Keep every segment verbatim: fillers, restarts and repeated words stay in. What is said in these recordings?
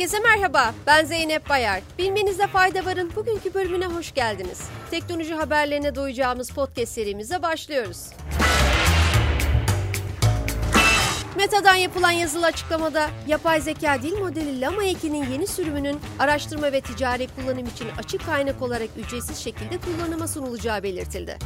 Herkese merhaba, ben Zeynep Bayar. Bilmenizde fayda varın bugünkü bölümüne hoş geldiniz. Teknoloji haberlerine doyacağımız podcast serimize başlıyoruz. Meta'dan yapılan yazılı açıklamada yapay zeka dil modeli Llama iki'nin yeni sürümünün araştırma ve ticari kullanım için açık kaynak olarak ücretsiz şekilde kullanıma sunulacağı belirtildi.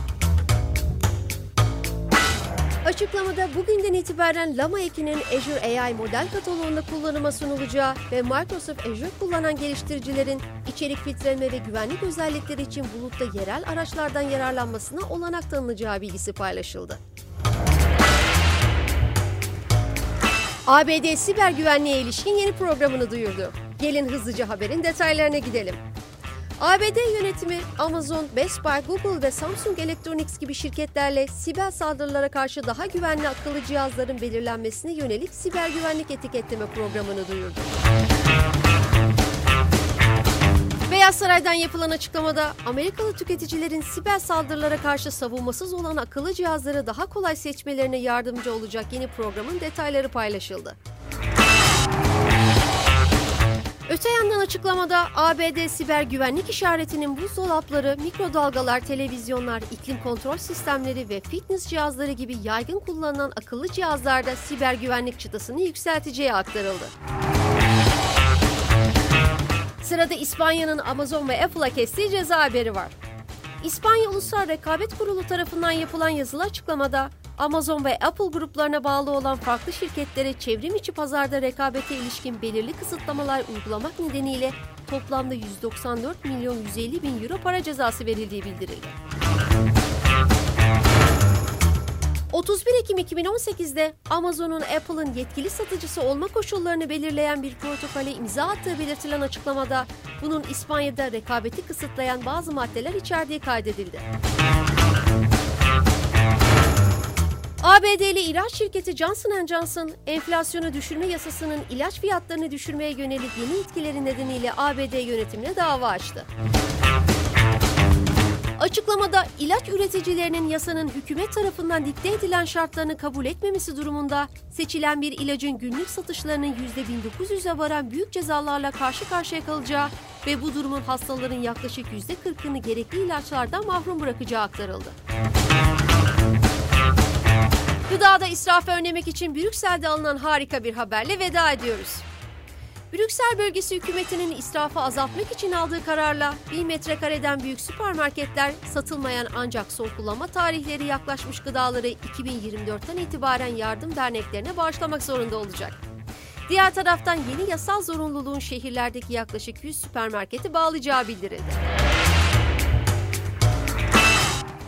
Açıklamada bugünden itibaren Llama iki'nin Azure A I model kataloğunda kullanıma sunulacağı ve Microsoft Azure kullanan geliştiricilerin içerik filtreleme ve güvenlik özellikleri için bulutta yerel araçlardan yararlanmasına olanak tanınacağı bilgisi paylaşıldı. A B D siber güvenliğe ilişkin yeni programını duyurdu. Gelin hızlıca haberin detaylarına gidelim. A B D yönetimi Amazon, Best Buy, Google ve Samsung Electronics gibi şirketlerle siber saldırılara karşı daha güvenli akıllı cihazların belirlenmesine yönelik siber güvenlik etiketleme programını duyurdu. Beyaz Saray'dan yapılan açıklamada Amerikalı tüketicilerin siber saldırılara karşı savunmasız olan akıllı cihazları daha kolay seçmelerine yardımcı olacak yeni programın detayları paylaşıldı. Öte yandan açıklamada A B D siber güvenlik işaretinin buzdolapları, mikrodalgalar, televizyonlar, iklim kontrol sistemleri ve fitness cihazları gibi yaygın kullanılan akıllı cihazlarda siber güvenlik çıtasını yükselteceği aktarıldı. Sırada İspanya'nın Amazon ve Apple'a kestiği ceza haberi var. İspanya Ulusal Rekabet Kurulu tarafından yapılan yazılı açıklamada, Amazon ve Apple gruplarına bağlı olan farklı şirketlere çevrim içi pazarda rekabete ilişkin belirli kısıtlamalar uygulamak nedeniyle toplamda yüz doksan dört milyon yüz elli bin euro para cezası verildiği bildirildi. otuz bir Ekim iki bin on sekiz'de Amazon'un Apple'ın yetkili satıcısı olma koşullarını belirleyen bir protokole imza attığı belirtilen açıklamada bunun İspanya'da rekabeti kısıtlayan bazı maddeler içerdiği kaydedildi. A B D'li ilaç şirketi Johnson and Johnson, enflasyonu düşürme yasasının ilaç fiyatlarını düşürmeye yönelik yeni etkileri nedeniyle A B D yönetimine dava açtı. Açıklamada ilaç üreticilerinin yasanın hükümet tarafından dikte edilen şartlarını kabul etmemesi durumunda seçilen bir ilacın günlük satışlarının yüzde bin dokuz yüz'e varan büyük cezalarla karşı karşıya kalacağı ve bu durumun hastaların yaklaşık yüzde kırk'ını gerekli ilaçlardan mahrum bırakacağı aktarıldı. Gıdada israfı önlemek için Brüksel'de alınan harika bir haberle veda ediyoruz. Brüksel bölgesi hükümetinin israfı azaltmak için aldığı kararla bir metrekareden büyük süpermarketler satılmayan ancak son kullanma tarihleri yaklaşmış gıdaları iki bin yirmi dört'ten itibaren yardım derneklerine bağışlamak zorunda olacak. Diğer taraftan yeni yasal zorunluluğun şehirlerdeki yaklaşık yüz süpermarketi bağlayacağı bildirildi.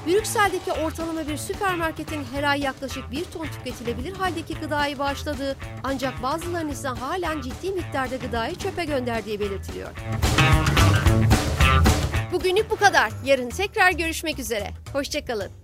Brüksel'deki ortalama bir süpermarketin her ay yaklaşık bir ton tüketilebilir haldeki gıdayı bağışladığı ancak bazılarının ise halen ciddi miktarda gıdayı çöpe gönderdiği belirtiliyor. Bugünlük bu kadar. Yarın tekrar görüşmek üzere. Hoşça kalın.